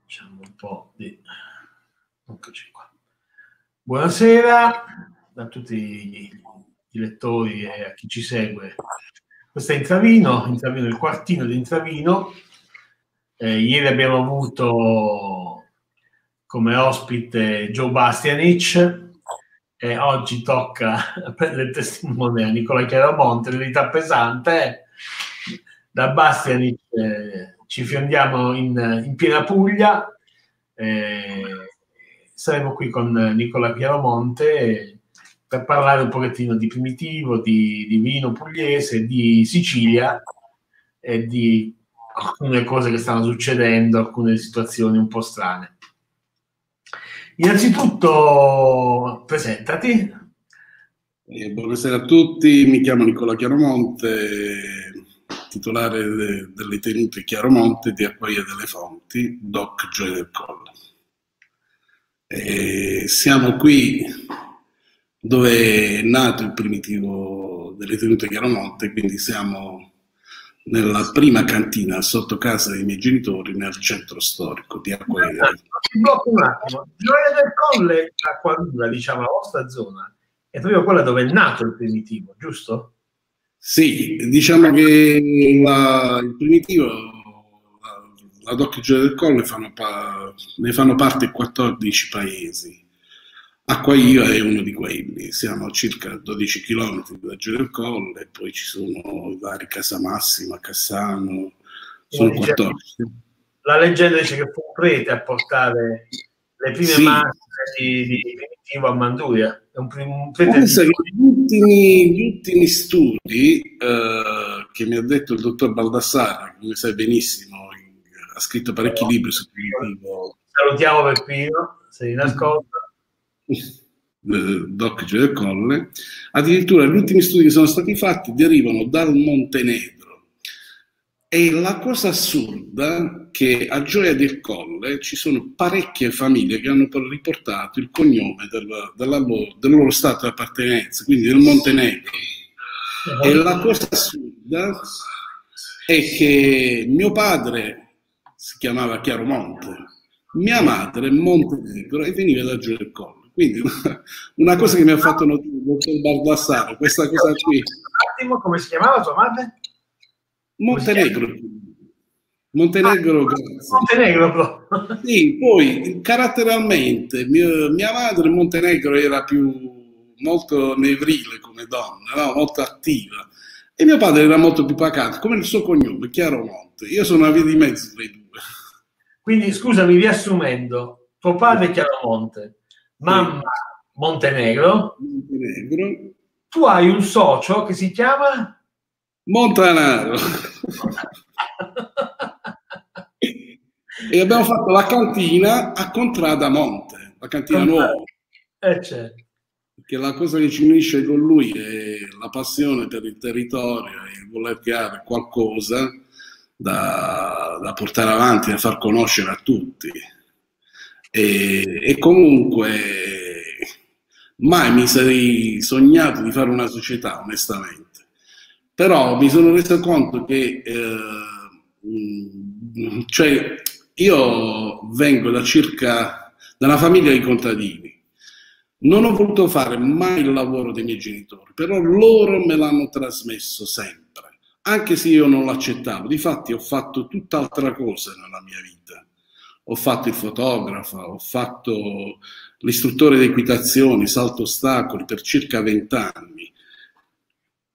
Facciamo un po' di... Eccoci qua. Buonasera a tutti i lettori e a chi ci segue. Questo è Intravino, il quartino di Intravino. Ieri abbiamo avuto come ospite Joe Bastianich, e oggi tocca prendere testimone a Nicola Chiaramonte, verità pesante. Da Bastianich ci fiondiamo in piena Puglia, saremo qui con Nicola Chiaramonte per parlare un pochettino di Primitivo, di vino pugliese, di Sicilia e di alcune cose che stanno succedendo, alcune situazioni un po' strane. Innanzitutto, presentati. Buonasera a tutti, mi chiamo Nicola Chiaramonte, titolare delle tenute Chiaramonte di Acquaviva delle Fonti, DOC Gioia del Colle. Siamo qui dove è nato il Primitivo delle tenute Chiaramonte, quindi siamo nella prima cantina sotto casa dei miei genitori nel centro storico di Acquaviva. Ti blocco un attimo. Gioia del Colle, Acquaviva, diciamo, la vostra zona è proprio quella dove è nato il Primitivo, giusto? Sì, diciamo che il Primitivo, la DOC Gioia del Colle ne fanno parte 14 paesi. Acquaviva è uno di quelli, siamo a circa 12 km da Gioia del Colle, poi ci sono i vari Casamassima, Cassano, sono 14. La leggenda dice che fu un prete a portare le prime masse di Primitivo a Manduria. È un prete gli ultimi studi che mi ha detto il dottor Baldassare, come sai benissimo, ha scritto parecchi libri su Primitivo. Salutiamo Peppino, sei in ascolto. DOC Gioia del Colle, addirittura gli ultimi studi che sono stati fatti derivano dal Montenegro. E la cosa assurda è che a Gioia del Colle ci sono parecchie famiglie che hanno riportato il cognome del loro stato di appartenenza, quindi del Montenegro. E la cosa assurda è che mio padre si chiamava Chiaromonte, mia madre Montenegro, e veniva da Gioia del Colle. Quindi una cosa che mi ha fatto notare il dottor Baldassaro, questa cosa qui. Un attimo, come si chiamava tua madre? Montenegro, Montenegro. Sì, poi caratterialmente mia madre Montenegro era molto nevrile come donna, no? Molto attiva, e mio padre era molto più pacato, come il suo cognome, Chiaramonte. Io sono una via di mezzo tra i due. Quindi scusami, riassumendo, tuo padre Chiaramonte, mamma Montenegro, tu hai un socio che si chiama Montanaro. E abbiamo fatto la cantina a Contrada Monte, la cantina nuova. Certo. Perché la cosa che ci unisce con lui è la passione per il territorio e il voler creare qualcosa da portare avanti, da far conoscere a tutti. E comunque mai mi sarei sognato di fare una società, onestamente. Però mi sono reso conto che cioè io vengo da una famiglia di contadini, non ho voluto fare mai il lavoro dei miei genitori, però loro me l'hanno trasmesso sempre, anche se io non l'accettavo. Difatti ho fatto tutt'altra cosa nella mia vita, ho fatto il fotografo, ho fatto l'istruttore di equitazioni, salto ostacoli per circa 20 anni.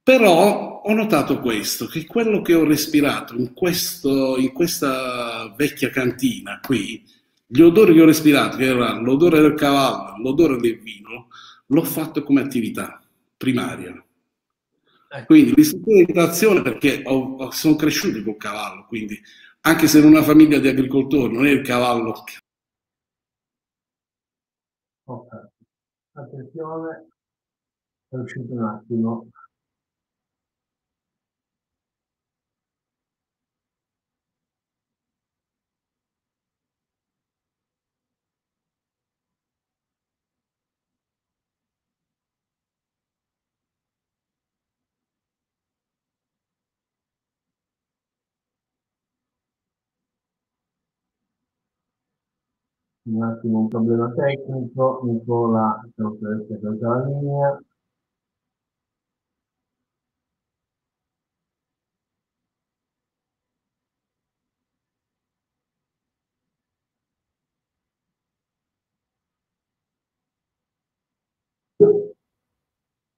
Però ho notato questo, che quello che ho respirato in questa vecchia cantina qui, gli odori che ho respirato, che era l'odore del cavallo, l'odore del vino, l'ho fatto come attività primaria. Quindi l'istruzione, perché sono cresciuto col cavallo, quindi anche se in una famiglia di agricoltori non è il cavallo. Ok, attenzione, è uscito un attimo. Un attimo, un problema tecnico. Nicola, non so se la linea.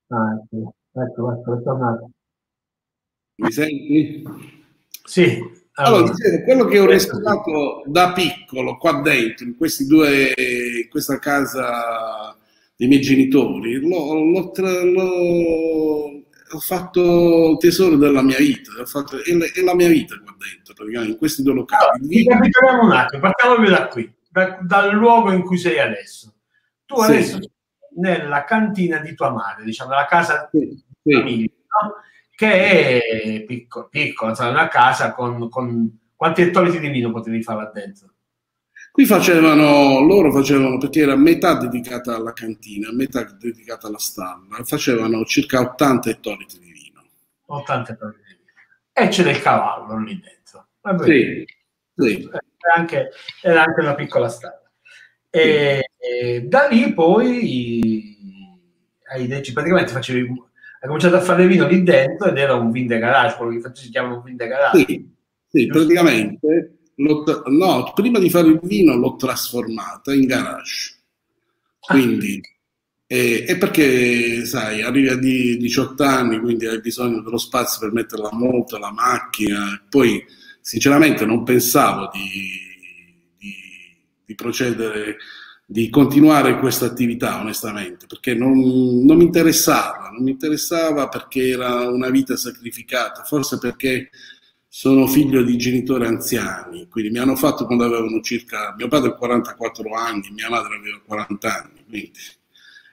Ah, ecco, è tornato. Mi senti? Sì. Allora, quello che ho riscontrato da piccolo qua dentro, in questi due, in questa casa dei miei genitori, ho fatto tesoro della mia vita, è la mia vita qua dentro, praticamente, in questi due locali. Allora, ricapitoliamo un attimo, partiamo da qui, dal luogo in cui sei adesso. Tu adesso sei nella cantina di tua madre, diciamo, nella casa di tua famiglia, no? Che è piccola, cioè una casa con quanti ettolitri di vino potevi fare là dentro? Qui loro facevano, perché era metà dedicata alla cantina, metà dedicata alla stalla, facevano circa 80 ettolitri di vino. 80 ettolitri di vino. E c'è del cavallo lì dentro. Vabbè. Sì, sì. Era anche una piccola stalla. E da lì poi praticamente hai cominciato a fare vino lì dentro ed era un vin de garage, quello che si chiama un vin de garage. Sì, sì, praticamente prima di fare il vino l'ho trasformata in garage. Quindi perché sai, arrivi a 18 anni, quindi hai bisogno dello spazio per mettere la moto, la macchina. Poi sinceramente non pensavo di procedere, di continuare questa attività, onestamente, perché non mi interessava, perché era una vita sacrificata, forse perché sono figlio di genitori anziani, quindi mi hanno fatto quando avevano circa, mio padre 44 anni, mia madre aveva 40 anni, quindi.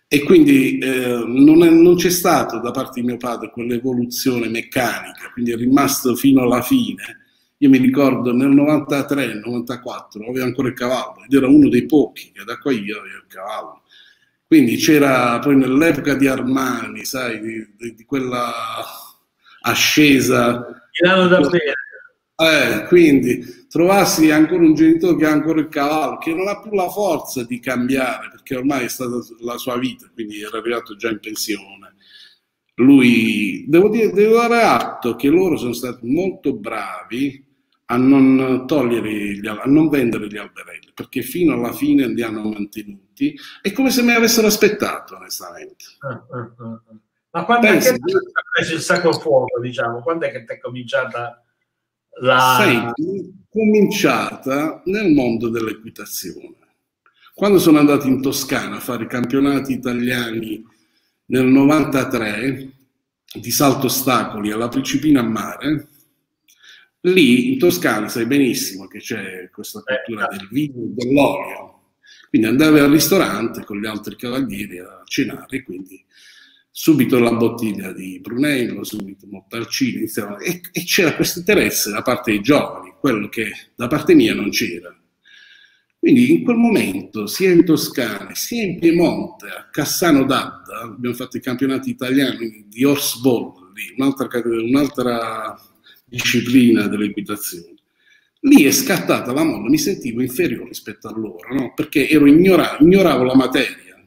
E quindi non c'è stato da parte di mio padre quell'evoluzione meccanica, quindi è rimasto fino alla fine. Io mi ricordo nel 93, 94 avevo ancora il cavallo ed era uno dei pochi che da qua io avevo il cavallo. Quindi c'era poi nell'epoca di Armani, sai, di quella ascesa. Quindi trovassi ancora un genitore che ha ancora il cavallo, che non ha più la forza di cambiare, perché ormai è stata la sua vita, quindi era arrivato già in pensione. Lui, devo dare atto che loro sono stati molto bravi a non vendere gli alberelli, perché fino alla fine li hanno mantenuti. È come se mi avessero aspettato, onestamente. Ma quando è che ti ha preso il sacro fuoco, diciamo? Quando è che ti è cominciata la... Senti, cominciata nel mondo dell'equitazione. Quando sono andato in Toscana a fare i campionati italiani nel 93 di salto ostacoli alla Principina Mare, lì in Toscana sai benissimo che c'è questa cultura del vino e dell'olio, quindi andavi al ristorante con gli altri cavalieri a cenare, quindi subito la bottiglia di Brunello, subito Montalcino, e c'era questo interesse da parte dei giovani, quello che da parte mia non c'era. Quindi in quel momento, sia in Toscana, sia in Piemonte, a Cassano D'Adda, abbiamo fatto i campionati italiani di horsevolley, un'altra disciplina dell'equitazione. Lì è scattata la molla, mi sentivo inferiore rispetto a loro, no? Perché ero ignoravo la materia.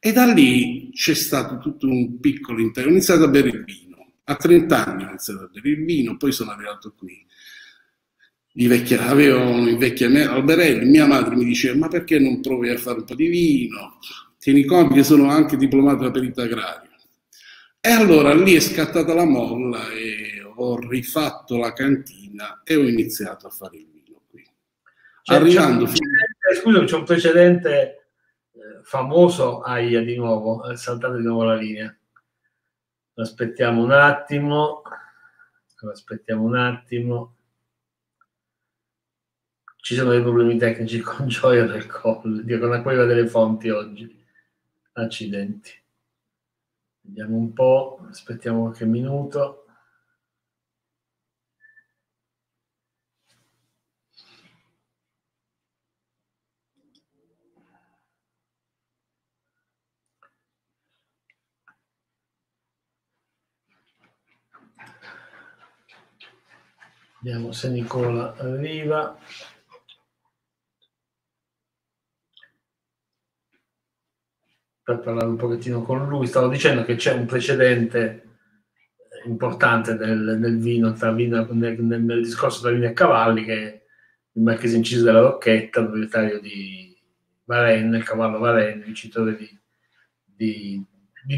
E da lì c'è stato tutto un piccolo interesse. Ho iniziato a bere il vino, a 30 anni ho iniziato a bere il vino, poi sono arrivato qui. Avevo i vecchi alberelli, mia madre mi diceva: ma perché non provi a fare un po' di vino? Tieni conto che sono anche diplomato da perito agrario. E allora lì è scattata la molla e ho rifatto la cantina e ho iniziato a fare il vino qui. Scusa, c'è un precedente famoso. Ahia, di nuovo, è saltata di nuovo la linea. Aspettiamo un attimo. Ci sono dei problemi tecnici con Gioia del Colle, con Acquaviva delle Fonti oggi. Accidenti. Vediamo un po', aspettiamo qualche minuto. Vediamo se Nicola arriva. per parlare un pochettino con lui. Stavo dicendo che c'è un precedente importante nel vino, nel discorso tra vino e cavalli, che è il marchese Inciso della Rocchetta, proprietario di Varenne, il cavallo Varenne, vincitore di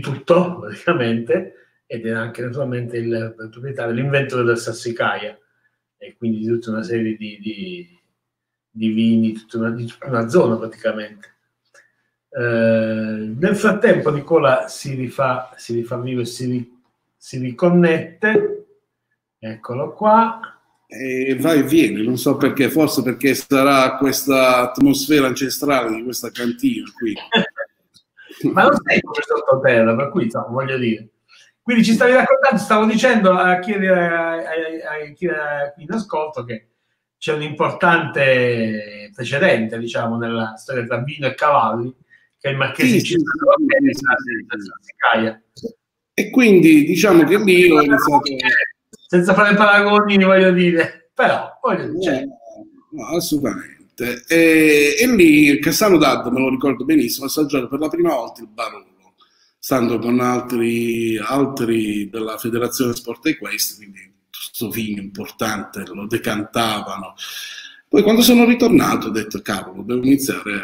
tutto praticamente, ed è anche naturalmente il proprietario, l'inventore del Sassicaia, e quindi di tutta una serie di vini, di tutta una zona praticamente. Nel frattempo Nicola si rifà vivo e si riconnette, eccolo qua, e va e viene, non so perché, forse perché sarà questa atmosfera ancestrale di questa cantina qui. Ma lo sento sottoterra, per cui insomma, voglio dire, quindi ci stavi raccontando, stavo dicendo a chi era in ascolto che c'è un importante precedente, diciamo, nella storia tra vino e cavalli, che è il marchese Inciso della Rocchetta. E quindi diciamo che lì ho iniziato... Senza fare paragoni, voglio dire, però... No, assolutamente. E lì Cassano D'Adda, me lo ricordo benissimo, ho assaggiato per la prima volta il Barolo, stando con altri della Federazione Sport Equestre, quindi questo vino importante, lo decantavano. Poi quando sono ritornato ho detto, cavolo, devo iniziare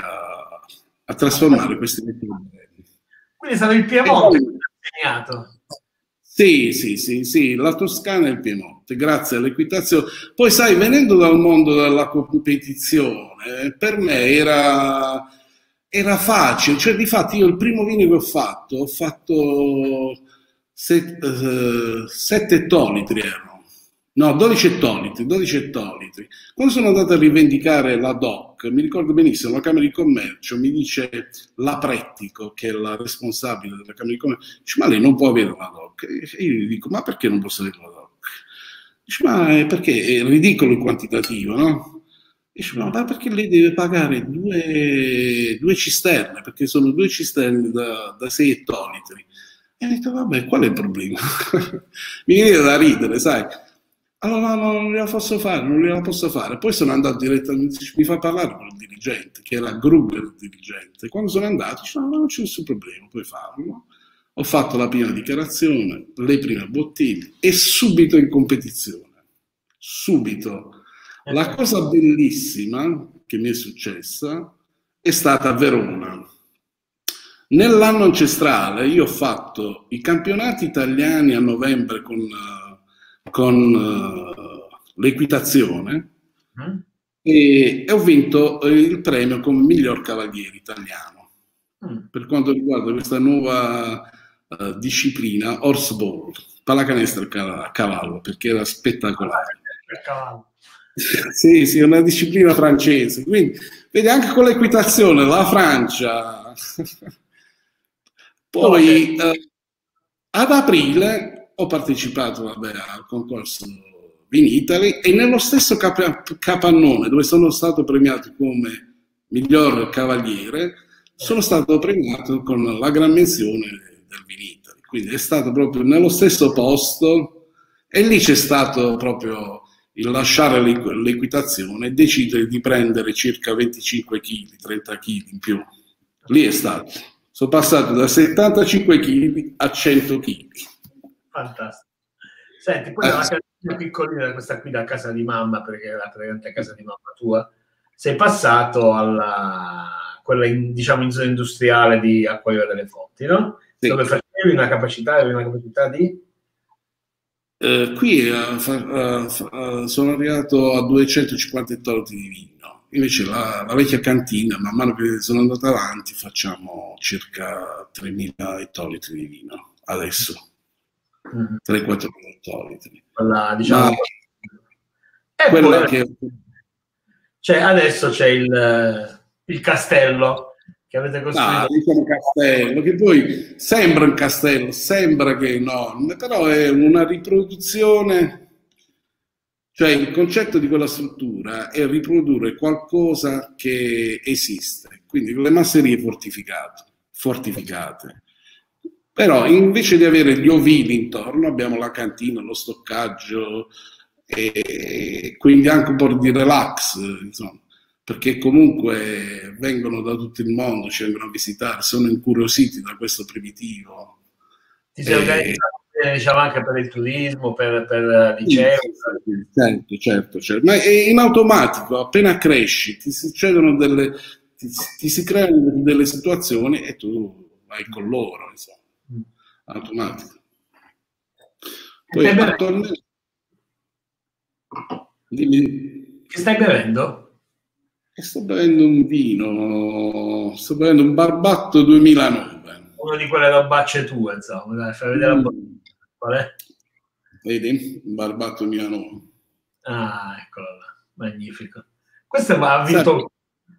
a trasformare questi metodi. Quindi sarà il Piemonte. Sì, la Toscana e il Piemonte, grazie all'equitazione. Poi sai, venendo dal mondo della competizione, per me era facile, cioè difatti io il primo vino che ho fatto 12 ettolitri, 12 ettolitri. Quando sono andato a rivendicare la DOC, mi ricordo benissimo, la Camera di Commercio mi dice la Prettico, che è la responsabile della Camera di Commercio, dice, ma lei non può avere una DOC. E io gli dico, ma perché non posso avere la DOC? Dice, ma è perché è ridicolo il quantitativo, no? Dice, ma perché lei deve pagare due cisterne, perché sono due cisterne da 6 ettolitri. E ho detto, vabbè, qual è il problema? Mi viene da ridere, sai? Allora, no, non gliela posso fare. Poi sono andato direttamente, mi fa parlare con il dirigente, che era Gruber il dirigente. Quando sono andato, dice, no, non c'è nessun problema, puoi farlo. Ho fatto la prima dichiarazione, le prime bottiglie, e subito in competizione. Subito. La cosa bellissima che mi è successa è stata a Verona. Nell'anno ancestrale io ho fatto i campionati italiani a novembre con l'equitazione e ho vinto il premio come miglior cavaliere italiano per quanto riguarda questa nuova disciplina horsevolley, pallacanestra a cavallo, perché era spettacolare. Sì, è una disciplina francese, quindi vedi, anche con l'equitazione la Francia. Poi ad aprile ho partecipato al concorso Vinitaly e nello stesso capannone dove sono stato premiato come miglior cavaliere sono stato premiato con la gran menzione del Vinitaly, quindi è stato proprio nello stesso posto, e lì c'è stato proprio il lasciare l'equitazione e decidere di prendere circa 25 kg, 30 kg in più. Lì è stato. Sono passato da 75 kg a 100 kg. Fantastico. Senti, poi una casina piccolina, questa qui da casa di mamma, perché era praticamente a casa di mamma tua, sei passato alla quella diciamo in zona industriale di Acquaviva delle Fonti, no? Sì. Dove facevi una capacità di? Qui sono arrivato a 250 ettolitri di vino. Invece la vecchia cantina, man mano che sono andato avanti, facciamo circa 3.000 ettolitri di vino, adesso, 3-4.000 ettolitri. Quella, diciamo, quella poi, che... Cioè, adesso c'è il castello che avete costruito. Ah, diciamo castello, che poi sembra un castello, sembra che è enorme, però è una riproduzione... Cioè il concetto di quella struttura è riprodurre qualcosa che esiste, quindi le masserie fortificate. Però invece di avere gli ovili intorno abbiamo la cantina, lo stoccaggio e quindi anche un po' di relax, insomma. perché comunque vengono da tutto il mondo, ci vengono a visitare, sono incuriositi da questo primitivo. Ti sei organizzato, diciamo, anche per il turismo, per liceo? Certo. Ma è in automatico, appena cresci, ti succedono delle... Ti si creano delle situazioni e tu vai con loro, insomma, automatico. Poi dimmi. Che stai bevendo? Sto bevendo un vino, sto bevendo un Barbatto 2009. Uno di quelle robacce tue, insomma. Dai, fai vedere un po'. Qual è? Vedi? Un Barbatto 2009. Ah, eccolo là, magnifico. Questo va vinto...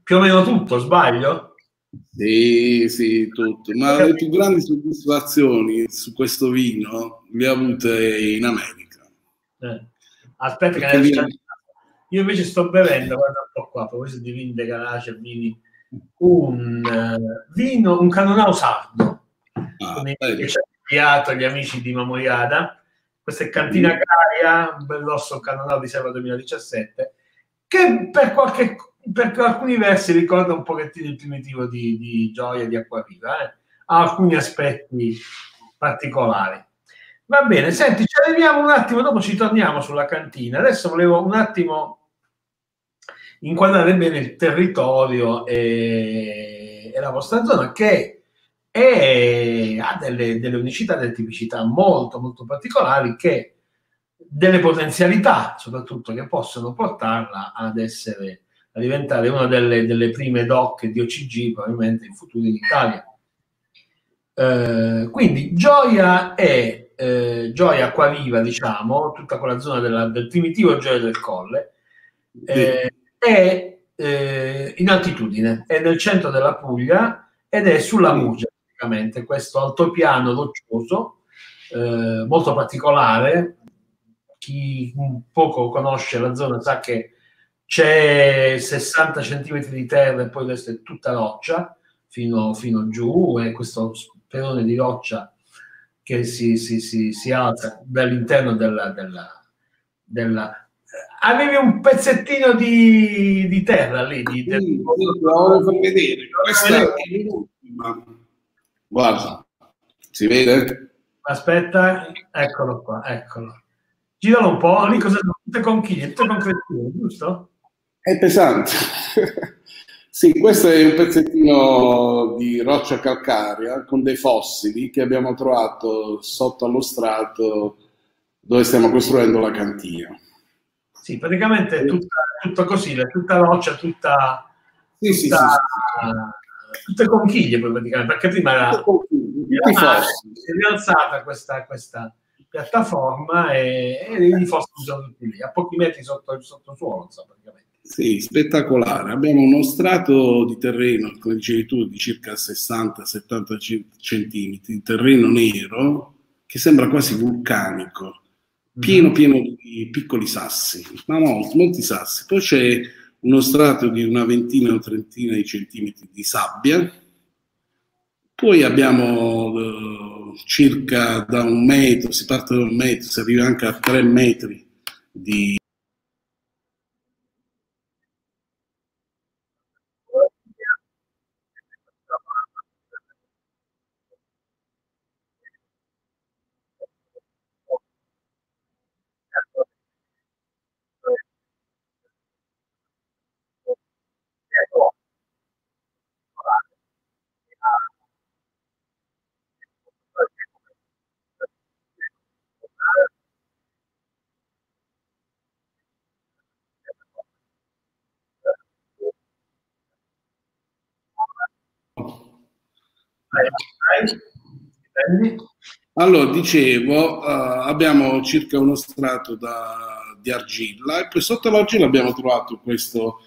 Più o meno tutto, sbaglio? Sì, tutto. Ma le più grandi soddisfazioni su questo vino le ho avute in America. Aspetta, perché che io invece sto bevendo, guarda un po' qua, poi di vini de garage, vini, un Cannonau sardo. Che ci ha inviato gli amici di Mamoiada. Questa è Cantina Caria, un bell'osso Cannonau di Serra 2017, che per alcuni versi ricorda un pochettino il primitivo di Gioia di Acquaviva, ha alcuni aspetti particolari. Va bene, senti, ci arriviamo un attimo, dopo ci torniamo sulla cantina. Adesso volevo un attimo inquadrare bene il territorio e la vostra zona, che ha delle unicità, delle tipicità molto, molto particolari, che delle potenzialità, soprattutto, che possono portarla ad essere... a diventare una delle prime doc di OCG, probabilmente in futuro in Italia. Quindi Gioia è Gioia Acquaviva, diciamo, tutta quella zona del primitivo Gioia del Colle, è in altitudine, è nel centro della Puglia ed è sulla Murgia, praticamente, questo altopiano roccioso, molto particolare. Chi un poco conosce la zona sa che c'è 60 centimetri di terra e poi il resto è tutta roccia fino giù, e questo sperone di roccia che si alza dall'interno della... Avevi un pezzettino di terra lì? Lo voglio vedere. Questa è l'ultima. Guarda, si vede? Aspetta, eccolo qua, eccolo. Giralo un po', lì cosa sono? Tutte conchiglie, tutte concretine, giusto? È pesante. Sì, questo è un pezzettino di roccia calcarea con dei fossili che abbiamo trovato sotto allo strato dove stiamo costruendo la cantina. Sì, praticamente è tutta così, è tutta roccia, tutta... Sì. Tutte conchiglie, poi, praticamente, perché prima era alzata questa piattaforma e i fossili sono tutti lì, a pochi metri sotto il sottosuolo, praticamente. Sì, spettacolare. Abbiamo uno strato di terreno, come dicevi tu, di circa 60-70 centimetri, di terreno nero, che sembra quasi vulcanico, pieno di piccoli sassi, ma molti sassi. Poi c'è uno strato di una ventina o trentina di centimetri di sabbia, poi abbiamo... circa da un metro, si parte da un metro, si arriva anche a 3 metri di... Allora, dicevo, abbiamo circa uno strato di argilla e poi sotto l'argilla abbiamo trovato questo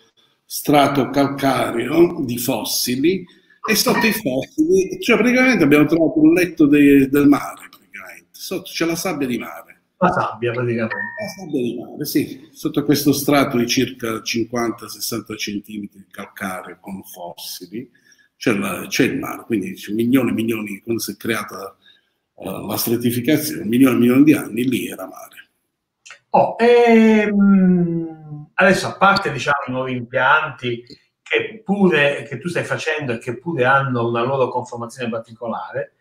strato calcareo di fossili, e sotto i fossili, cioè praticamente abbiamo trovato un letto del mare, praticamente. Sotto c'è la sabbia di mare. La sabbia, praticamente. La sabbia di mare, sì. Sotto questo strato di circa 50-60 centimetri calcareo con fossili. C'è il mare, quindi milioni e milioni, quando si è creata la stratificazione, milioni e milioni di anni, lì era mare. Adesso, a parte, diciamo, i nuovi impianti che tu stai facendo e che pure hanno una loro conformazione particolare,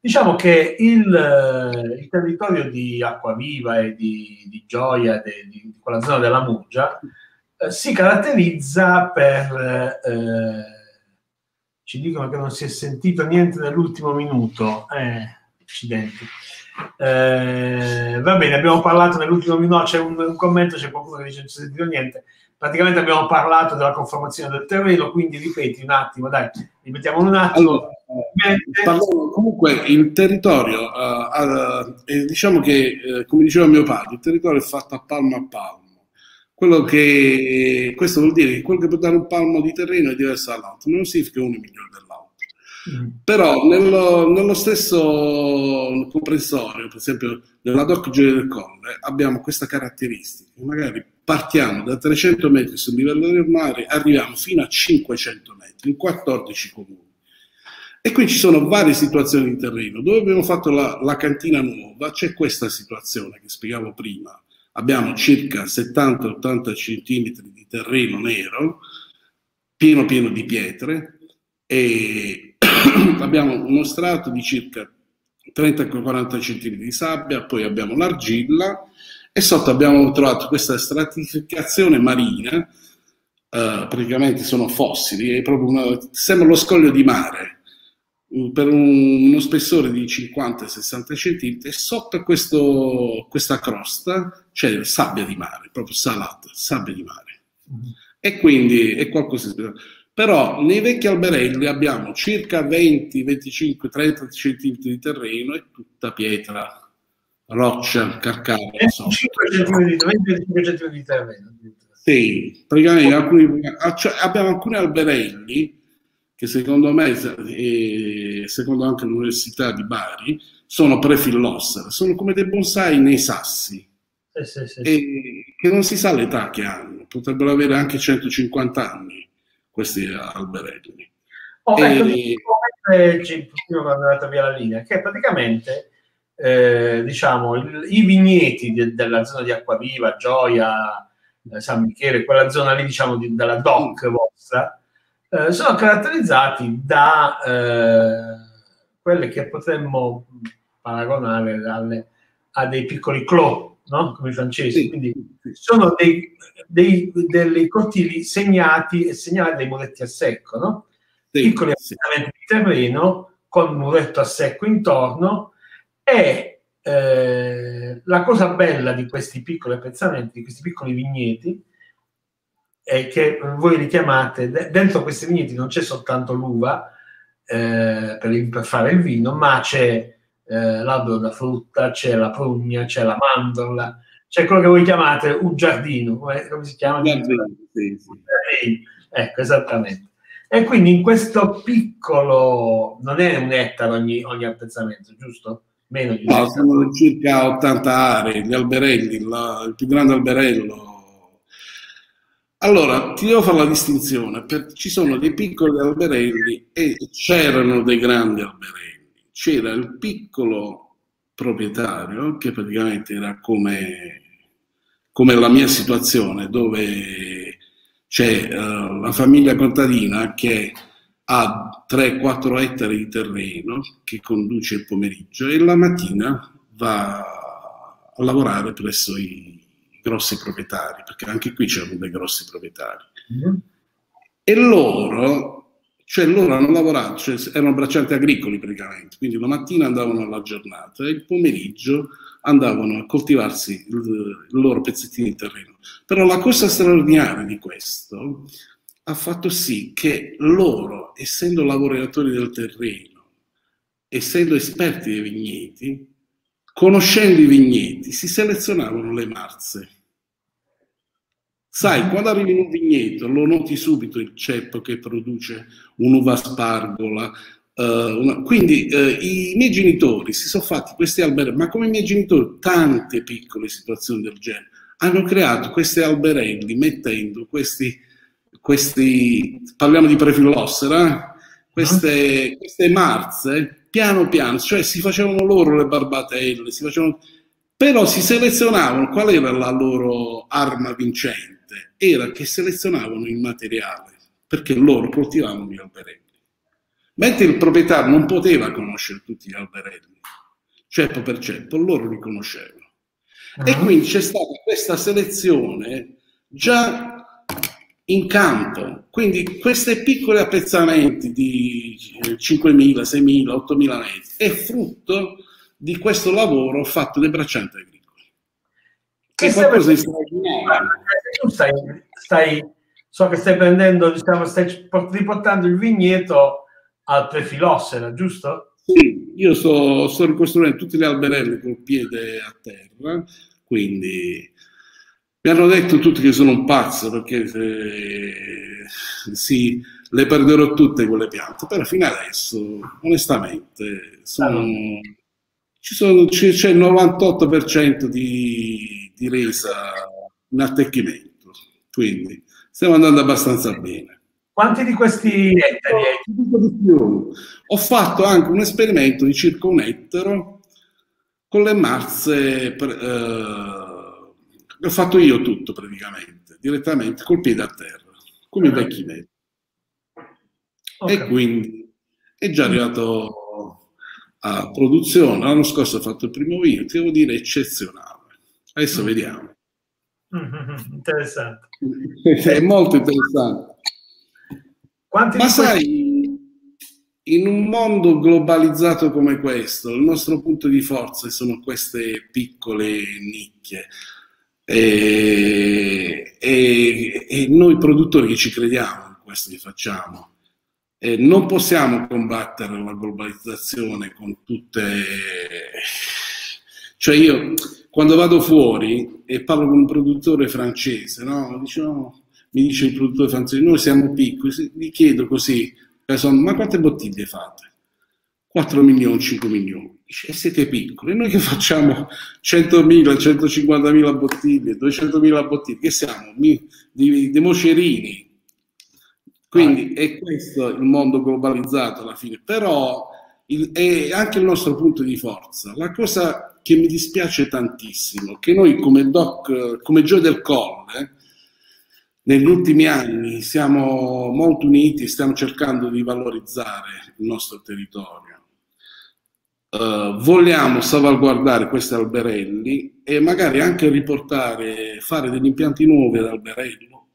diciamo che il territorio di Acquaviva e di Gioia, di quella zona della Murgia, si caratterizza per... ci dicono che non si è sentito niente nell'ultimo minuto. Accidenti. Va bene, abbiamo parlato nell'ultimo minuto, c'è un commento, c'è qualcuno che dice non si è sentito niente. Praticamente abbiamo parlato della conformazione del terreno, quindi ripeti un attimo, dai, ripetiamo un attimo. Allora, comunque il territorio, diciamo che, come diceva mio padre, il territorio è fatto a palmo. Quello che, questo vuol dire che quello che può dare un palmo di terreno è diverso dall'altro, non significa uno è migliore dell'altro. Però nello stesso comprensorio, per esempio nella DOC Gioia del Colle, abbiamo questa caratteristica, magari partiamo da 300 metri sul livello del mare, arriviamo fino a 500 metri, in 14 comuni. E qui ci sono varie situazioni di terreno. Dove abbiamo fatto la cantina nuova c'è questa situazione che spiegavo prima. Abbiamo circa 70-80 centimetri di terreno nero, pieno di pietre, e abbiamo uno strato di circa 30-40 centimetri di sabbia, poi abbiamo l'argilla, e sotto abbiamo trovato questa stratificazione marina, praticamente sono fossili, è proprio sembra lo scoglio di mare, per uno spessore di 50-60 cm, e sotto questa crosta c'è sabbia di mare, proprio salata, sabbia di mare. E quindi è qualcosa di... Però nei vecchi alberelli abbiamo circa 20, 25, 30 cm di terreno e tutta pietra, roccia, calcare. 25 cm di terreno. Sì, praticamente abbiamo alcuni alberelli che secondo me, e secondo anche l'Università di Bari, sono prefillossera, sono come dei bonsai nei sassi, e che non si sa l'età che hanno, potrebbero avere anche 150 anni questi alberelli. Che praticamente, diciamo, i vigneti della zona di Acquaviva, Gioia, San Michele, quella zona lì, diciamo, della DOC vostra, sono caratterizzati da quelle che potremmo paragonare a dei piccoli clos, no? Come i francesi. Sì. Quindi sono dei cortili segnalati dai muretti a secco, no? Sì. Piccoli affidamenti di terreno con un muretto a secco intorno, e la cosa bella di questi piccoli appezzamenti, di questi piccoli vigneti, è che voi li chiamate, dentro questi vigneti non c'è soltanto l'uva per fare il vino, ma c'è l'albero da frutta, c'è la prugna, c'è la mandorla, c'è quello che voi chiamate un giardino, come si chiama? Giardino. Ecco, esattamente. E quindi in questo piccolo, non è un ettaro ogni appezzamento, giusto? Meno di un ettaro. Sono circa 80 aree, gli alberelli, il più grande alberello. Allora, ti devo fare la distinzione, ci sono dei piccoli alberelli e c'erano dei grandi alberelli. C'era il piccolo proprietario, che praticamente era come la mia situazione, dove c'è la famiglia contadina che ha 3-4 ettari di terreno, che conduce il pomeriggio, e la mattina va a lavorare presso i grossi proprietari, perché anche qui c'erano dei grossi proprietari. E loro hanno lavorato, erano braccianti agricoli praticamente, quindi la mattina andavano alla giornata e il pomeriggio andavano a coltivarsi il loro pezzettino di terreno. Però la cosa straordinaria di questo ha fatto sì che loro, essendo lavoratori del terreno, essendo esperti dei vigneti, conoscendo i vigneti, si selezionavano le marze. Sai, quando arrivi in un vigneto lo noti subito il ceppo che produce un'uva spargola. Quindi i miei genitori si sono fatti questi alberelli, ma come i miei genitori tante piccole situazioni del genere, hanno creato questi alberelli mettendo questi parliamo di prefillossera, queste marze, piano piano, cioè si facevano loro le barbatelle, però si selezionavano qual era la loro arma vincente era che selezionavano il materiale, perché loro coltivavano gli alberelli. Mentre il proprietario non poteva conoscere tutti gli alberelli, ceppo per ceppo, loro li conoscevano. E quindi c'è stata questa selezione già in campo. Quindi questi piccoli appezzamenti di 5.000, 6.000, 8.000 metri è frutto di questo lavoro fatto dai braccianti agricoli. Che qualcosa di straordinario. Tu so che stai prendendo, diciamo, stai riportando il vigneto al Trefillossera, giusto? Sì, io sto ricostruendo tutti gli alberelli col piede a terra, quindi mi hanno detto tutti che sono un pazzo perché le perderò tutte quelle piante, però fino adesso onestamente c'è il 98% di resa in attecchimento, quindi stiamo andando abbastanza bene. Quanti di questi ettari hai? Ho fatto anche un esperimento di circa un ettaro con le marze, l'ho fatto io tutto praticamente, direttamente col piede a terra, come vecchi vecchi. Okay. E quindi è già arrivato a produzione. L'anno scorso ho fatto il primo vino, ti devo dire eccezionale. Adesso vediamo. Interessante. È molto interessante. Quanti ma sai, in un mondo globalizzato come questo, il nostro punto di forza sono queste piccole nicchie e noi produttori che ci crediamo in questo che facciamo. Non possiamo combattere la globalizzazione con tutte... Cioè io, quando vado fuori e parlo con un produttore francese, no? Diciamo... Mi dice il produttore francese, noi siamo piccoli, gli chiedo così, ma quante bottiglie fate? 4 milioni, 5 milioni. Dice, e siete piccoli, noi che facciamo 100.000, 150.000 bottiglie, 200.000 bottiglie, che siamo? Dei mocerini. Quindi è questo il mondo globalizzato alla fine, però è anche il nostro punto di forza. La cosa che mi dispiace tantissimo, che noi come Doc, come Gioia del Colle, negli ultimi anni siamo molto uniti, stiamo cercando di valorizzare il nostro territorio. Vogliamo salvaguardare questi alberelli e magari anche riportare, fare degli impianti nuovi ad alberello,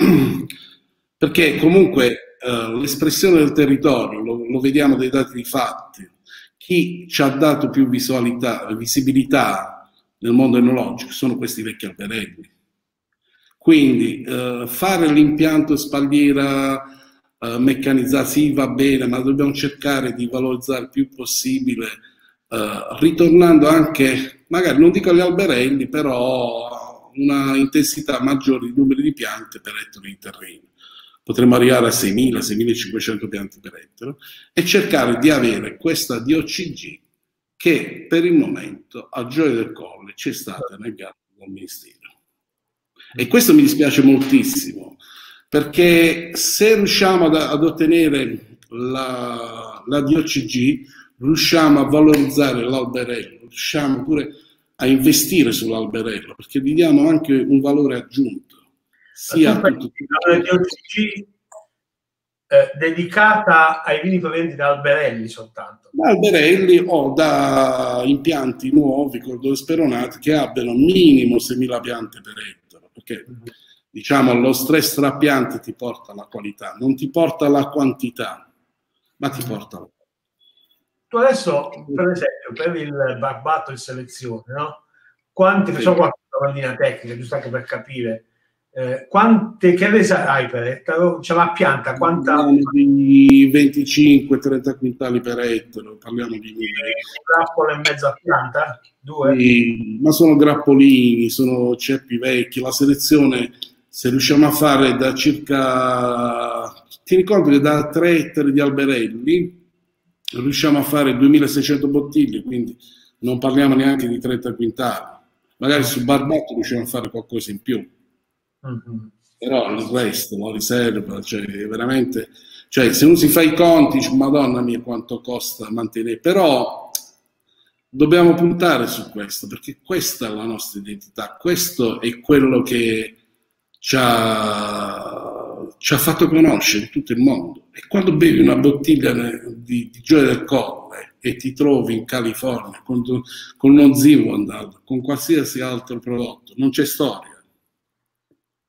perché comunque l'espressione del territorio, lo vediamo dai dati di fatti, chi ci ha dato più visibilità nel mondo enologico sono questi vecchi alberelli. Quindi fare l'impianto spalliera meccanizzata sì, va bene, ma dobbiamo cercare di valorizzare il più possibile, ritornando anche, magari non dico agli alberelli, però una intensità maggiore di numeri di piante per ettaro di terreno. Potremmo arrivare a 6.000, 6.500 piante per ettaro e cercare di avere questa DOCG che per il momento a Gioia del Colle ci è stata negata dal Ministero. E questo mi dispiace moltissimo, perché se riusciamo ad ottenere la DOCG, riusciamo a valorizzare l'alberello, riusciamo pure a investire sull'alberello, perché gli diamo anche un valore aggiunto. Sia la DOCG dedicata ai vini provenienti da alberelli soltanto? Da alberelli o da impianti nuovi, cordosperonati, che abbiano minimo 6.000 piante per ettaro. Perché diciamo lo stress tra piante ti porta alla qualità, non ti porta alla quantità, ma ti porta alla qualità. Tu adesso, per esempio, per il Barbatto in selezione, no? Quanti, facciamo qualche domandina tecnica, giusto anche per capire, che resa hai per ettaro? Diciamo a pianta, quanta? Di 25-30 quintali per ettaro, parliamo di grappolo e mezzo a pianta? Due. Sì, ma sono grappolini, sono ceppi vecchi. La selezione, se riusciamo a fare da circa, ti ricordo che da 3 ettari di alberelli riusciamo a fare 2.600 bottiglie, quindi non parliamo neanche di 30 quintali. Magari sul Barbatto riusciamo a fare qualcosa in più. Però il resto la riserva, cioè veramente, cioè se non si fa i conti, madonna mia quanto costa mantenere, però dobbiamo puntare su questo, perché questa è la nostra identità, questo è quello che ci ha fatto conoscere tutto il mondo. E quando bevi una bottiglia di Gioia del Colle e ti trovi in California con uno Zinfandel, con qualsiasi altro prodotto, non c'è storia.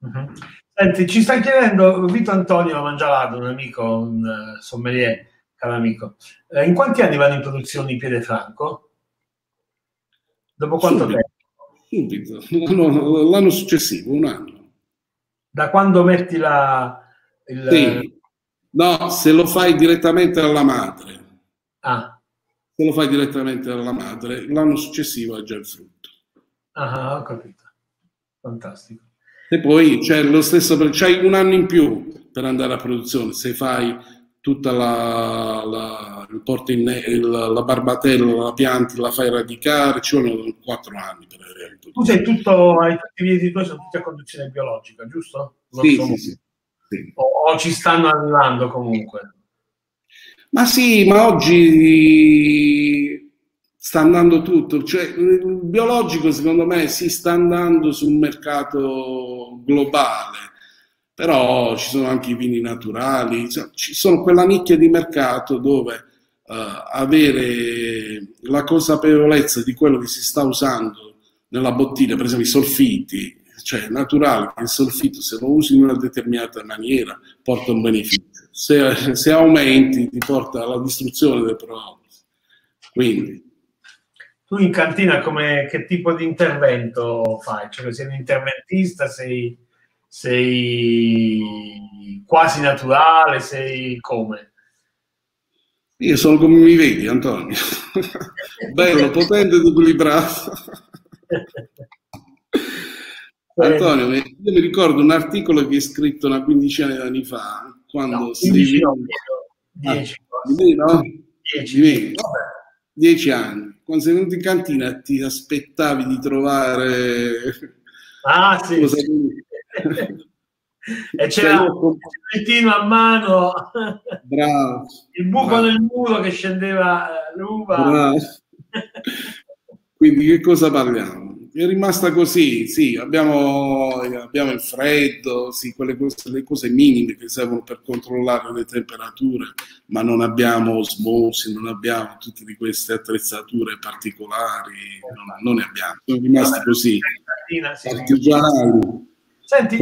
Uh-huh. Senti, ci sta chiedendo Vito Antonio Mangialato, un amico, un sommelier, caro amico, in quanti anni vanno in produzione i Piedefranco? Dopo quanto tempo? Subito, l'anno successivo, un anno. Da quando metti il... Sì. No, se lo fai direttamente alla madre. Ah. Se lo fai direttamente alla madre, l'anno successivo è già il frutto. Ah, ho capito. Fantastico. E poi c'è lo stesso, c'hai un anno in più per andare a produzione, se fai tutta la barbatella, la pianta, la fai radicare, ci vogliono 4 anni per avere tutto. Tu sei tutto, hai tutti i vieti tuoi, sono tutti a conduzione biologica, giusto? Sì, so. Sì. O ci stanno andando comunque? Ma sì, ma oggi sta andando tutto, cioè il biologico secondo me si sta andando sul mercato globale. Però ci sono anche i vini naturali, cioè, ci sono quella nicchia di mercato dove avere la consapevolezza di quello che si sta usando nella bottiglia, per esempio i solfiti, cioè naturale, il solfito se lo usi in una determinata maniera porta un beneficio, se aumenti ti porta alla distruzione del prodotto. Quindi. Tu in cantina che tipo di intervento fai? Cioè sei un interventista, sei quasi naturale, sei come? Io sono come mi vedi, Antonio. Bello, potente ed equilibrato. Antonio, io mi ricordo un articolo che hai scritto una quindicina di anni fa, quando... No, 10 anni. Quando sei venuto in cantina ti aspettavi di trovare... Ah, sì. E c'era un pezzettino a mano. Bravo. Il buco nel muro che scendeva l'uva. Bravo. Quindi che cosa parliamo? È rimasta così, sì, abbiamo il freddo, sì, quelle cose, le cose minime che servono per controllare le temperature, ma non abbiamo osmosi, non abbiamo tutte di queste attrezzature particolari, non ne abbiamo, sono rimasti così. Artigianali. Senti,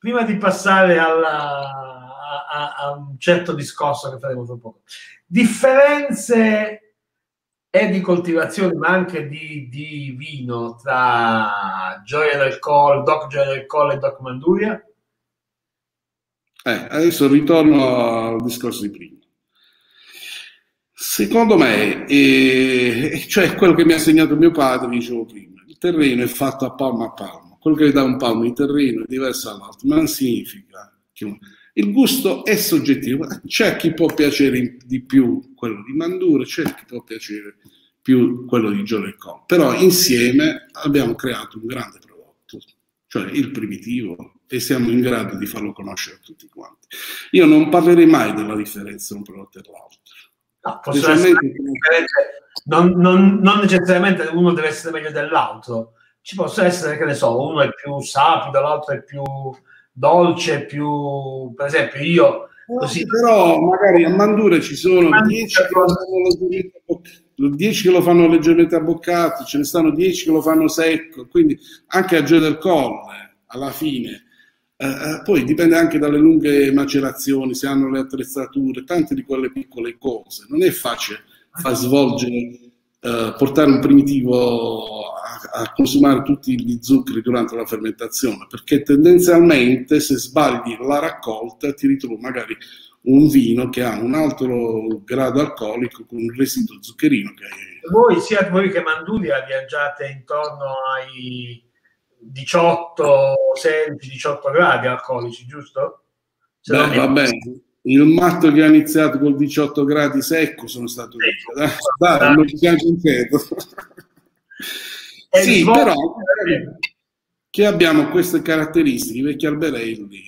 prima di passare a un certo discorso che faremo tra poco, differenze e di coltivazione ma anche di vino tra Gioia del Colle, Doc Gioia del Colle e Doc Manduria? Adesso ritorno al discorso di prima. Secondo me, cioè quello che mi ha insegnato mio padre, dicevo prima, il terreno è fatto a palmo, quello che dà un palmo di terreno è diverso dall'altro, ma non significa che il gusto è soggettivo, c'è chi può piacere di più quello di Manduria, c'è chi può piacere più quello di Gioia del Colle, però insieme abbiamo creato un grande prodotto, cioè il primitivo, e siamo in grado di farlo conoscere a tutti quanti. Io non parlerei mai della differenza tra un prodotto e l'altro. No, non necessariamente uno deve essere meglio dell'altro, ci possono essere, che ne so, uno è più sapido, l'altro è più dolce, più, per esempio io così... Però magari a Manduria ci sono 10 che lo fanno leggermente abboccato, ce ne stanno 10 che lo fanno secco, quindi anche a Gioia del Colle alla fine. Poi dipende anche dalle lunghe macerazioni, se hanno le attrezzature, tante di quelle piccole cose. Non è facile far svolgere, portare un primitivo a consumare tutti gli zuccheri durante la fermentazione, perché tendenzialmente se sbagli la raccolta ti ritrovi magari un vino che ha un alto grado alcolico con un residuo zuccherino. Voi, sia voi che Manduria, viaggiate intorno ai 16-18 gradi alcolici, giusto? Beh, vabbè, il matto che ha iniziato col 18 gradi secco sono stato io. Dai, non ci siamo inquieto. Sì, però che abbiamo queste caratteristiche, i vecchi alberelli,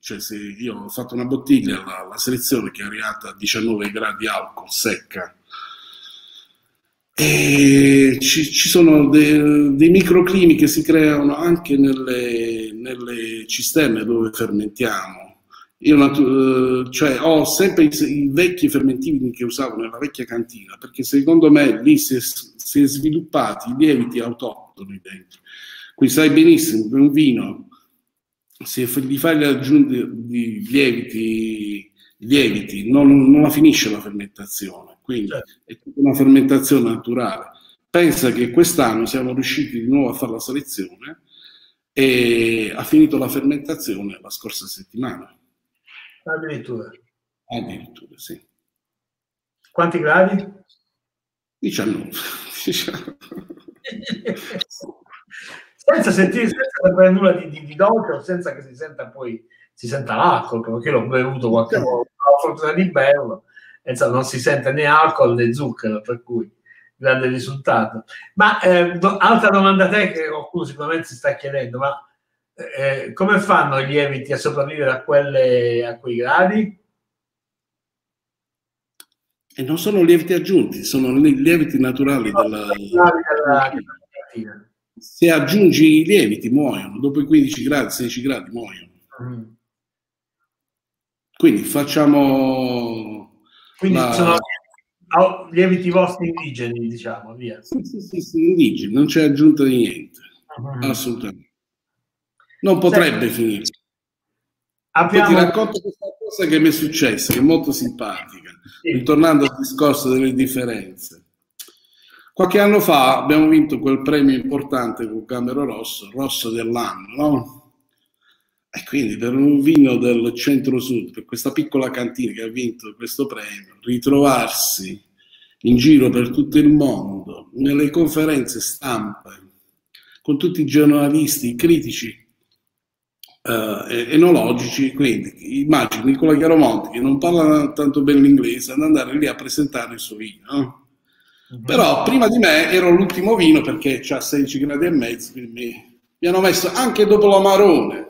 cioè se io ho fatto una bottiglia, la selezione che è arrivata a 19 gradi alcol secca, E ci sono dei microclimi che si creano anche nelle cisterne dove fermentiamo. Io cioè, ho sempre i vecchi fermentivi che usavo nella vecchia cantina, perché secondo me lì si è sviluppati i lieviti autoctoni dentro. Qui sai benissimo che un vino, se gli fai aggiungere i lieviti non la finisce la fermentazione, quindi è tutta una fermentazione naturale. Pensa che quest'anno siamo riusciti di nuovo a fare la selezione e ha finito la fermentazione la scorsa settimana. Addirittura, sì. Quanti gradi? 19. Senza fare nulla di dolce, senza che si senta l'alcol, perché l'ho bevuto qualche volta, ho fortuna di berlo, non si sente né alcol né zucchero, per cui grande risultato. Ma altra domanda a te, che qualcuno sicuramente si sta chiedendo, ma come fanno i lieviti a sopravvivere a quei gradi? E non sono lieviti aggiunti, sono lieviti naturali della. Se aggiungi i lieviti muoiono, dopo i 15 gradi, 16 gradi muoiono. Quindi facciamo... Quindi sono lieviti vostri indigeni, diciamo, via. Sì, indigeni, non c'è aggiunta di niente, assolutamente. Non potrebbe finire. Ti racconto questa cosa che mi è successa, che è molto simpatica, ritornando al discorso delle differenze. Qualche anno fa abbiamo vinto quel premio importante con Camero Rosso, Rosso dell'anno, no? E quindi per un vino del centro-sud, per questa piccola cantina che ha vinto questo premio, ritrovarsi in giro per tutto il mondo, nelle conferenze stampa, con tutti i giornalisti, i critici enologici, quindi immagino Nicola Chiaromonti, che non parla tanto bene l'inglese, ad andare lì a presentare il suo vino, no? Però prima di me ero l'ultimo vino, perché c'ha 16 gradi e mezzo, quindi mi hanno messo anche dopo l'amarone.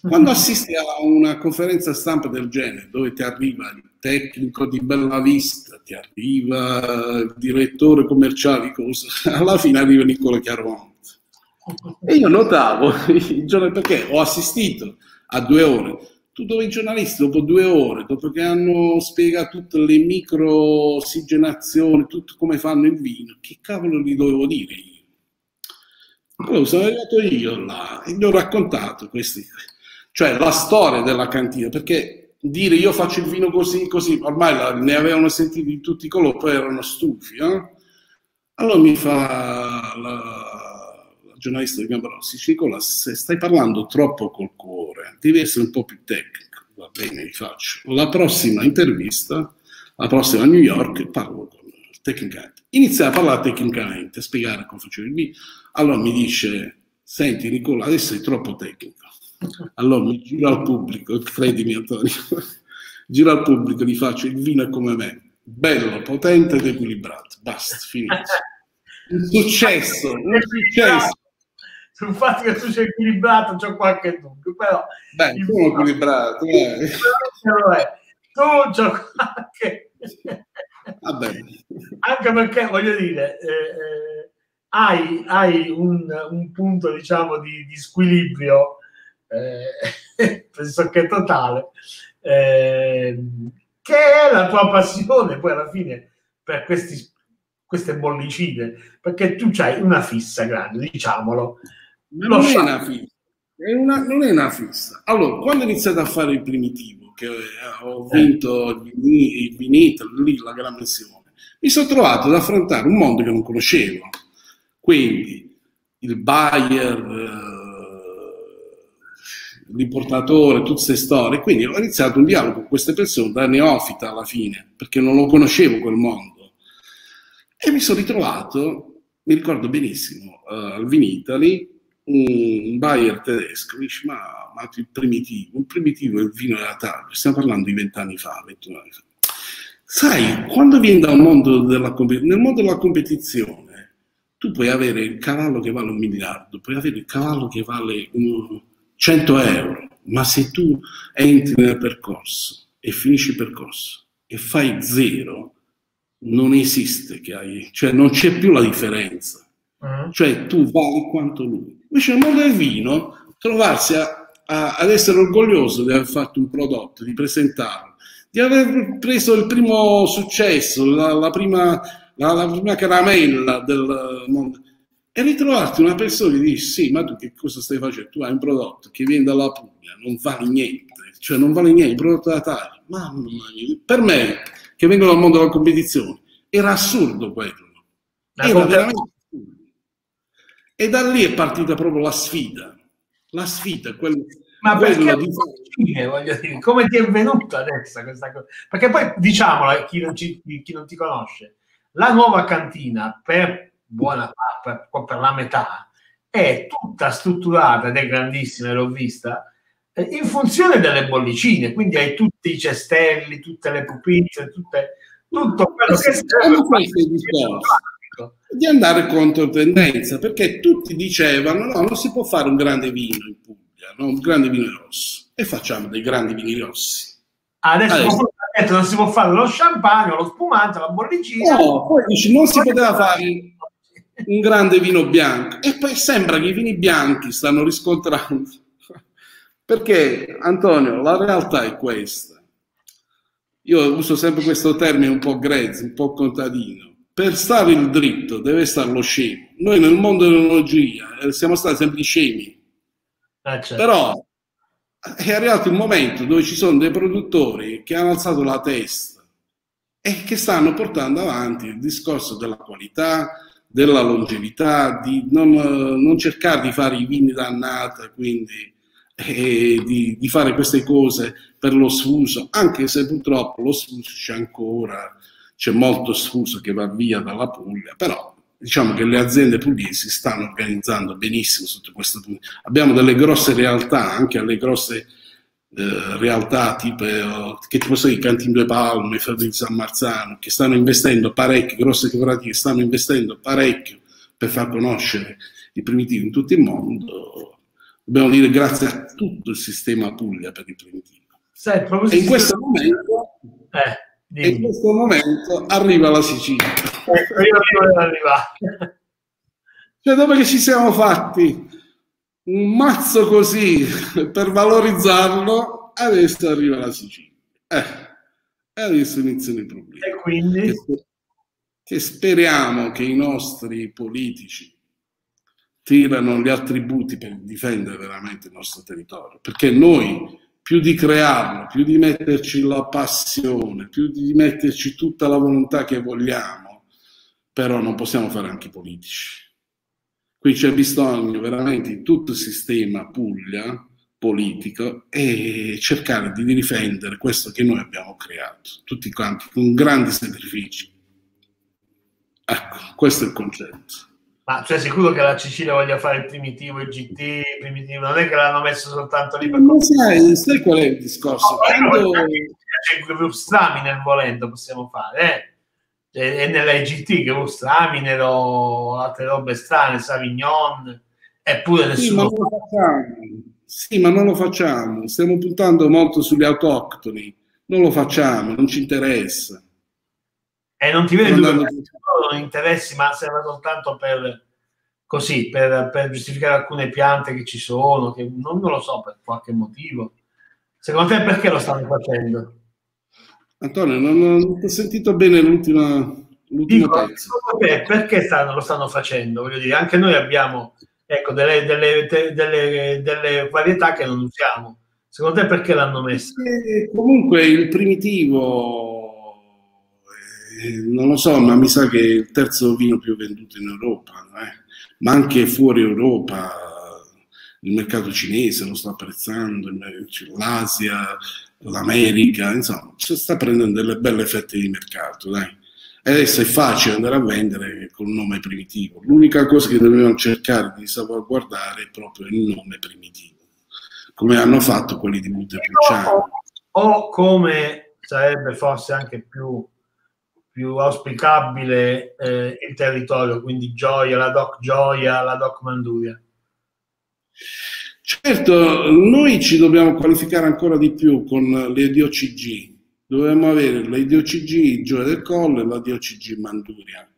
Quando assisti a una conferenza stampa del genere, dove ti arriva il tecnico di Bellavista, ti arriva il direttore commerciale, alla fine arriva Nicola Chiaromonti. E io notavo, perché ho assistito a 2 ore, tutti i giornalisti dopo 2 ore, dopo che hanno spiegato tutte le micro ossigenazioni, tutto come fanno il vino, che cavolo gli dovevo dire io? Allora sono arrivato io là e gli ho raccontato cioè la storia della cantina, perché dire io faccio il vino così, ormai ne avevano sentito di tutti i colori, poi erano stufi, eh? Allora mi fa la giornalista di Gambarossi, Nicola, se stai parlando troppo col cuore, devi essere un po' più tecnico. Va bene, vi faccio. La prossima intervista, la prossima a New York, parlo con il tecnicamente. Inizia a parlare tecnicamente, a spiegare come facevo il vino. Allora mi dice, senti Nicola, adesso sei troppo tecnico. Allora mi giro al pubblico, credimi Antonio, giro al pubblico, gli faccio il vino come me, bello, potente ed equilibrato. Basta, finito. Un successo. Sul fatto che tu sei equilibrato c'ho qualche dubbio, però sono equilibrato, tu c'ho qualche anche perché voglio dire hai un punto, diciamo, di squilibrio pressoché totale, che è la tua passione poi alla fine per queste bollicine, perché tu c'hai una fissa grande, diciamolo. Non è una fissa. Allora, quando ho iniziato a fare il Primitivo, che ho vinto il Vinitaly, lì la gran missione, mi sono trovato ad affrontare un mondo che non conoscevo. Quindi il buyer, l'importatore, tutte queste storie. Quindi ho iniziato un dialogo con queste persone da neofita alla fine, perché non lo conoscevo quel mondo. E mi sono ritrovato, mi ricordo benissimo, al Vinitaly, un buyer tedesco, mi dice, ma il primitivo è il vino della Targa, stiamo parlando di 21 anni fa. Sai, quando vieni da un mondo nel mondo della competizione, tu puoi avere il cavallo che vale 1 miliardo, puoi avere il cavallo che vale 100 euro, ma se tu entri nel percorso e finisci il percorso e fai 0, non esiste che hai, cioè non c'è più la differenza, cioè tu vali quanto lui. Invece nel mondo del vino, trovarsi ad essere orgoglioso di aver fatto un prodotto, di presentarlo, di aver preso il primo successo, la prima caramella del mondo, e ritrovarti una persona che dice: sì, ma tu che cosa stai facendo? Tu hai un prodotto che viene dalla Puglia, non vale niente, cioè non vale niente, il prodotto da Tari, mamma mia, per me che vengo dal mondo della competizione era assurdo quello, era veramente assurdo. E da lì è partita proprio la sfida, quello. Ma perché, voglio dire, come ti è venuta adesso questa cosa? Perché poi, diciamolo a chi non ti conosce, la nuova cantina, per buona parte, per la metà, è tutta strutturata, ed è grandissima, l'ho vista, in funzione delle bollicine, quindi hai tutti i cestelli, tutte le pupizze, tutto quello che serve di andare contro tendenza, perché tutti dicevano: no, non si può fare un grande vino in Puglia, no? Un grande vino rosso, e facciamo dei grandi vini rossi. Adesso non si può fare lo champagne, lo spumante, la bollicina. No, poi dici, non si poteva fare un grande vino bianco, e poi sembra che i vini bianchi stanno riscontrando, perché, Antonio, la realtà è questa. Io uso sempre questo termine un po' grezzo, un po' contadino: per stare il dritto deve stare lo scemo. Noi nel mondo dell'enologia siamo stati sempre scemi. Certo. Però è arrivato un momento dove ci sono dei produttori che hanno alzato la testa e che stanno portando avanti il discorso della qualità, della longevità, di non cercare di fare i vini d'annata, quindi di fare queste cose per lo sfuso, anche se purtroppo lo sfuso c'è ancora, c'è molto sfuso che va via dalla Puglia, però diciamo che le aziende pugliesi stanno organizzando benissimo sotto questo punto. Abbiamo delle grosse realtà, anche alle grosse realtà tipo che ti posso dire, Cantin Due Palme, Fabio San Marzano, che stanno investendo parecchio, grosse cooperative stanno investendo parecchio per far conoscere il Primitivo in tutto il mondo. Dobbiamo dire grazie a tutto il sistema Puglia per il Primitivo. E in questo momento arriva la Sicilia. Cioè, dopo che ci siamo fatti un mazzo così per valorizzarlo, adesso arriva la Sicilia. E adesso iniziano i problemi. E quindi? Che speriamo che i nostri politici tirano gli attributi per difendere veramente il nostro territorio, perché noi, più di crearlo, più di metterci la passione, più di metterci tutta la volontà che vogliamo, però non possiamo fare anche i politici. Qui c'è bisogno veramente di tutto il sistema Puglia politico e cercare di difendere questo che noi abbiamo creato, tutti quanti, con grandi sacrifici. Ecco, questo è il concetto. Ma cioè, sicuro che la Sicilia voglia fare il Primitivo, il GT, il Primitivo, non è che l'hanno messo soltanto lì per... Ma sai qual è il discorso? No, quando... Che Straminer volendo possiamo fare, e nella GT che Straminer o altre robe strane, Savignon, eppure nessuno... Sì, ma non lo facciamo. Stiamo puntando molto sugli autoctoni, non lo facciamo, non ci interessa. E non ti vedo, non interessi, ma serve soltanto per così, per giustificare alcune piante che ci sono, che non lo so per qualche motivo. Secondo te perché lo stanno facendo? Antonio, non ho sentito bene l'ultima pezzo. Secondo te perché lo stanno facendo? Voglio dire, anche noi abbiamo, ecco, delle varietà che non usiamo. Secondo te perché l'hanno messo? Comunque il Primitivo, non lo so, ma mi sa che è il terzo vino più venduto in Europa, ma anche fuori Europa. Il mercato cinese lo sta apprezzando, l'Asia, l'America, insomma, sta prendendo delle belle fette di mercato, dai. E adesso è facile andare a vendere con un nome Primitivo. L'unica cosa che dobbiamo cercare di salvaguardare è proprio il nome Primitivo, come hanno fatto quelli di Montepulciano. O come sarebbe forse anche più auspicabile il territorio, quindi Gioia, la Doc Manduria. Certo, noi ci dobbiamo qualificare ancora di più con le DOCG, Dovremmo avere la DOCG Gioia del Colle e la DOCG Manduria.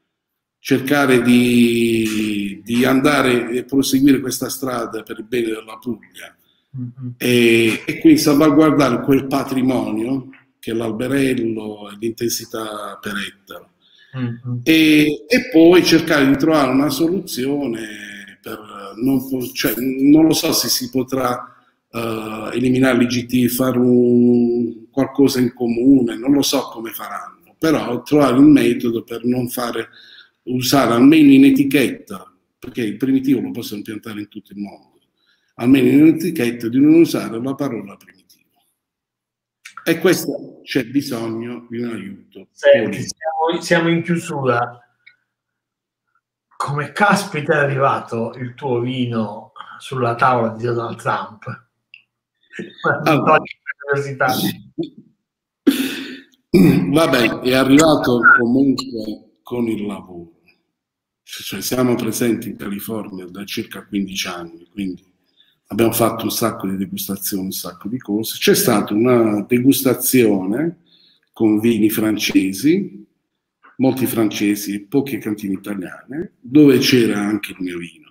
Cercare di andare e proseguire questa strada per il bene della Puglia, mm-hmm, e quindi salvaguardare quel patrimonio che è l'alberello e l'intensità per ettaro, mm-hmm, e poi cercare di trovare una soluzione per non lo so se si potrà eliminare l'IGT, fare qualcosa in comune, non lo so come faranno, però trovare un metodo per non fare usare almeno in etichetta, perché il primitivo lo possono piantare in tutto il mondo, almeno in etichetta di non usare la parola primitivo. E questo c'è bisogno di un aiuto. Senti, siamo in chiusura. Come caspita è arrivato il tuo vino sulla tavola di Donald Trump? Allora, vabbè, è arrivato comunque con il lavoro, cioè siamo presenti in California da circa 15 anni, quindi abbiamo fatto un sacco di degustazioni, un sacco di cose. C'è stata una degustazione con vini francesi, molti francesi e poche cantine italiane, dove c'era anche il mio vino,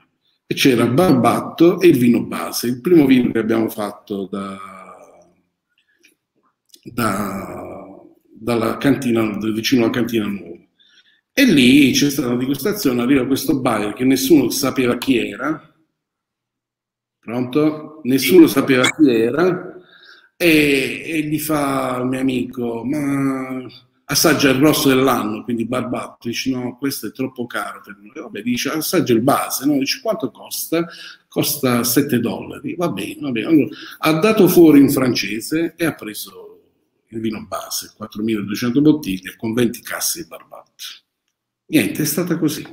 e c'era Barbatto e il vino base, il primo vino che abbiamo fatto dalla cantina, vicino alla cantina nuova. E lì c'è stata una degustazione, arriva questo buyer che nessuno sapeva chi era, pronto? Nessuno sapeva chi era, e gli fa il mio amico, ma assaggia il rosso dell'anno, quindi Barbatto, dice no, questo è troppo caro per noi. Vabbè, dice assaggia il base, no? Dice quanto costa? Costa $7, va bene, allora, ha dato fuori in francese e ha preso il vino base, 4.200 bottiglie con 20 casse di Barbatto. Niente, è stata così.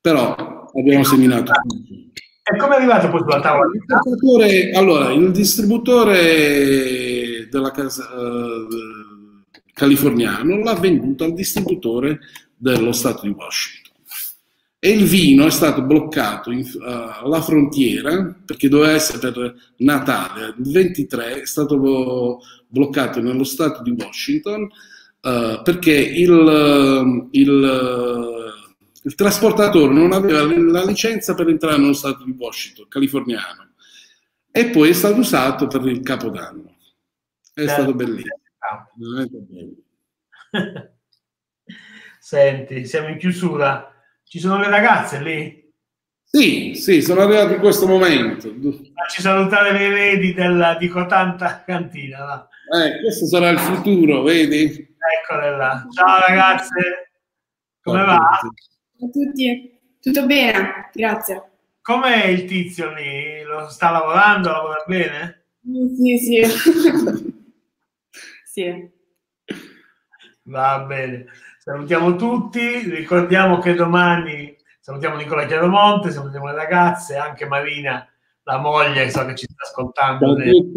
Però abbiamo seminato. E come è arrivato poi sulla tavola? Allora, il distributore della casa californiano l'ha venduto al distributore dello stato di Washington. E il vino è stato bloccato alla frontiera, perché doveva essere per Natale, il 23 è stato bloccato nello stato di Washington. Perché il trasportatore non aveva la licenza per entrare nello stato di Washington, californiano, e poi è stato usato per il Capodanno. È stato bellissimo. Bello. Senti, siamo in chiusura. Ci sono le ragazze lì? Sì, sono arrivati in questo momento. Facci salutare le eredi di Cotanta Cantina, va. Questo sarà il futuro, vedi? Eccole là. Ciao ragazze, come va? Ciao a tutti, tutto bene, grazie. Com'è il tizio lì? Sta lavorando? Lavora bene? Sì. Sì. Va bene, salutiamo tutti, ricordiamo che domani salutiamo Nicola Chiaromonte, salutiamo le ragazze, anche Marina, la moglie, so che ci sta ascoltando nel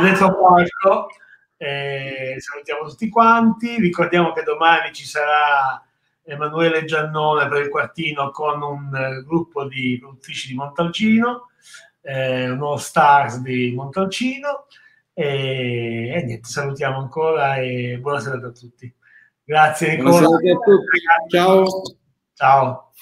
detto palco. Salutiamo tutti quanti, ricordiamo che domani ci sarà Emanuele Giannone per il Quartino con un gruppo di produttrici di Montalcino, uno stars di Montalcino, e niente, salutiamo ancora e buonasera a tutti. Grazie Nicola. Ciao.